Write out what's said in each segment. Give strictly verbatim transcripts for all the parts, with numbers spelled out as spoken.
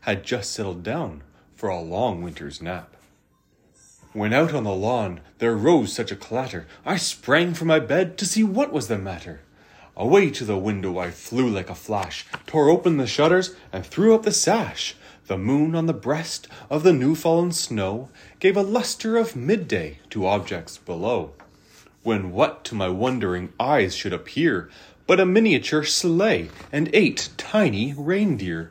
had just settled down for a long winter's nap. When out on the lawn there rose such a clatter, I sprang from my bed to see what was the matter. Away to the window I flew like a flash, tore open the shutters and threw up the sash. The moon on the breast of the new-fallen snow gave a luster of midday to objects below, when what to my wondering eyes should appear but a miniature sleigh and eight tiny reindeer.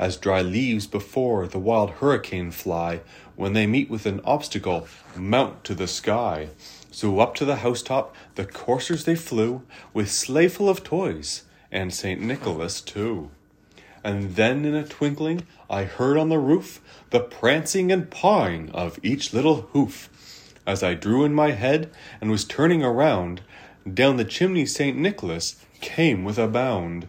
As dry leaves before the wild hurricane fly, when they meet with an obstacle, mount to the sky. So up to the housetop the coursers they flew, with sleigh full of toys, and Saint Nicholas too. And then in a twinkling I heard on the roof the prancing and pawing of each little hoof. As I drew in my head and was turning around, down the chimney Saint Nicholas came with a bound.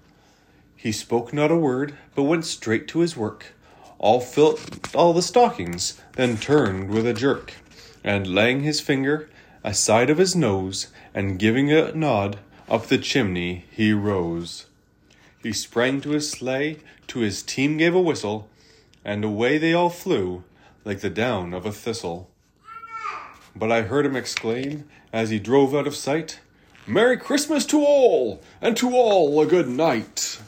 He spoke not a word, but went straight to his work. All filled all the stockings, then turned with a jerk, and laying his finger aside of his nose, and giving a nod, up the chimney he rose. He sprang to his sleigh, to his team gave a whistle, and away they all flew, like the down of a thistle. But I heard him exclaim, as he drove out of sight, "Merry Christmas to all, and to all a good night!"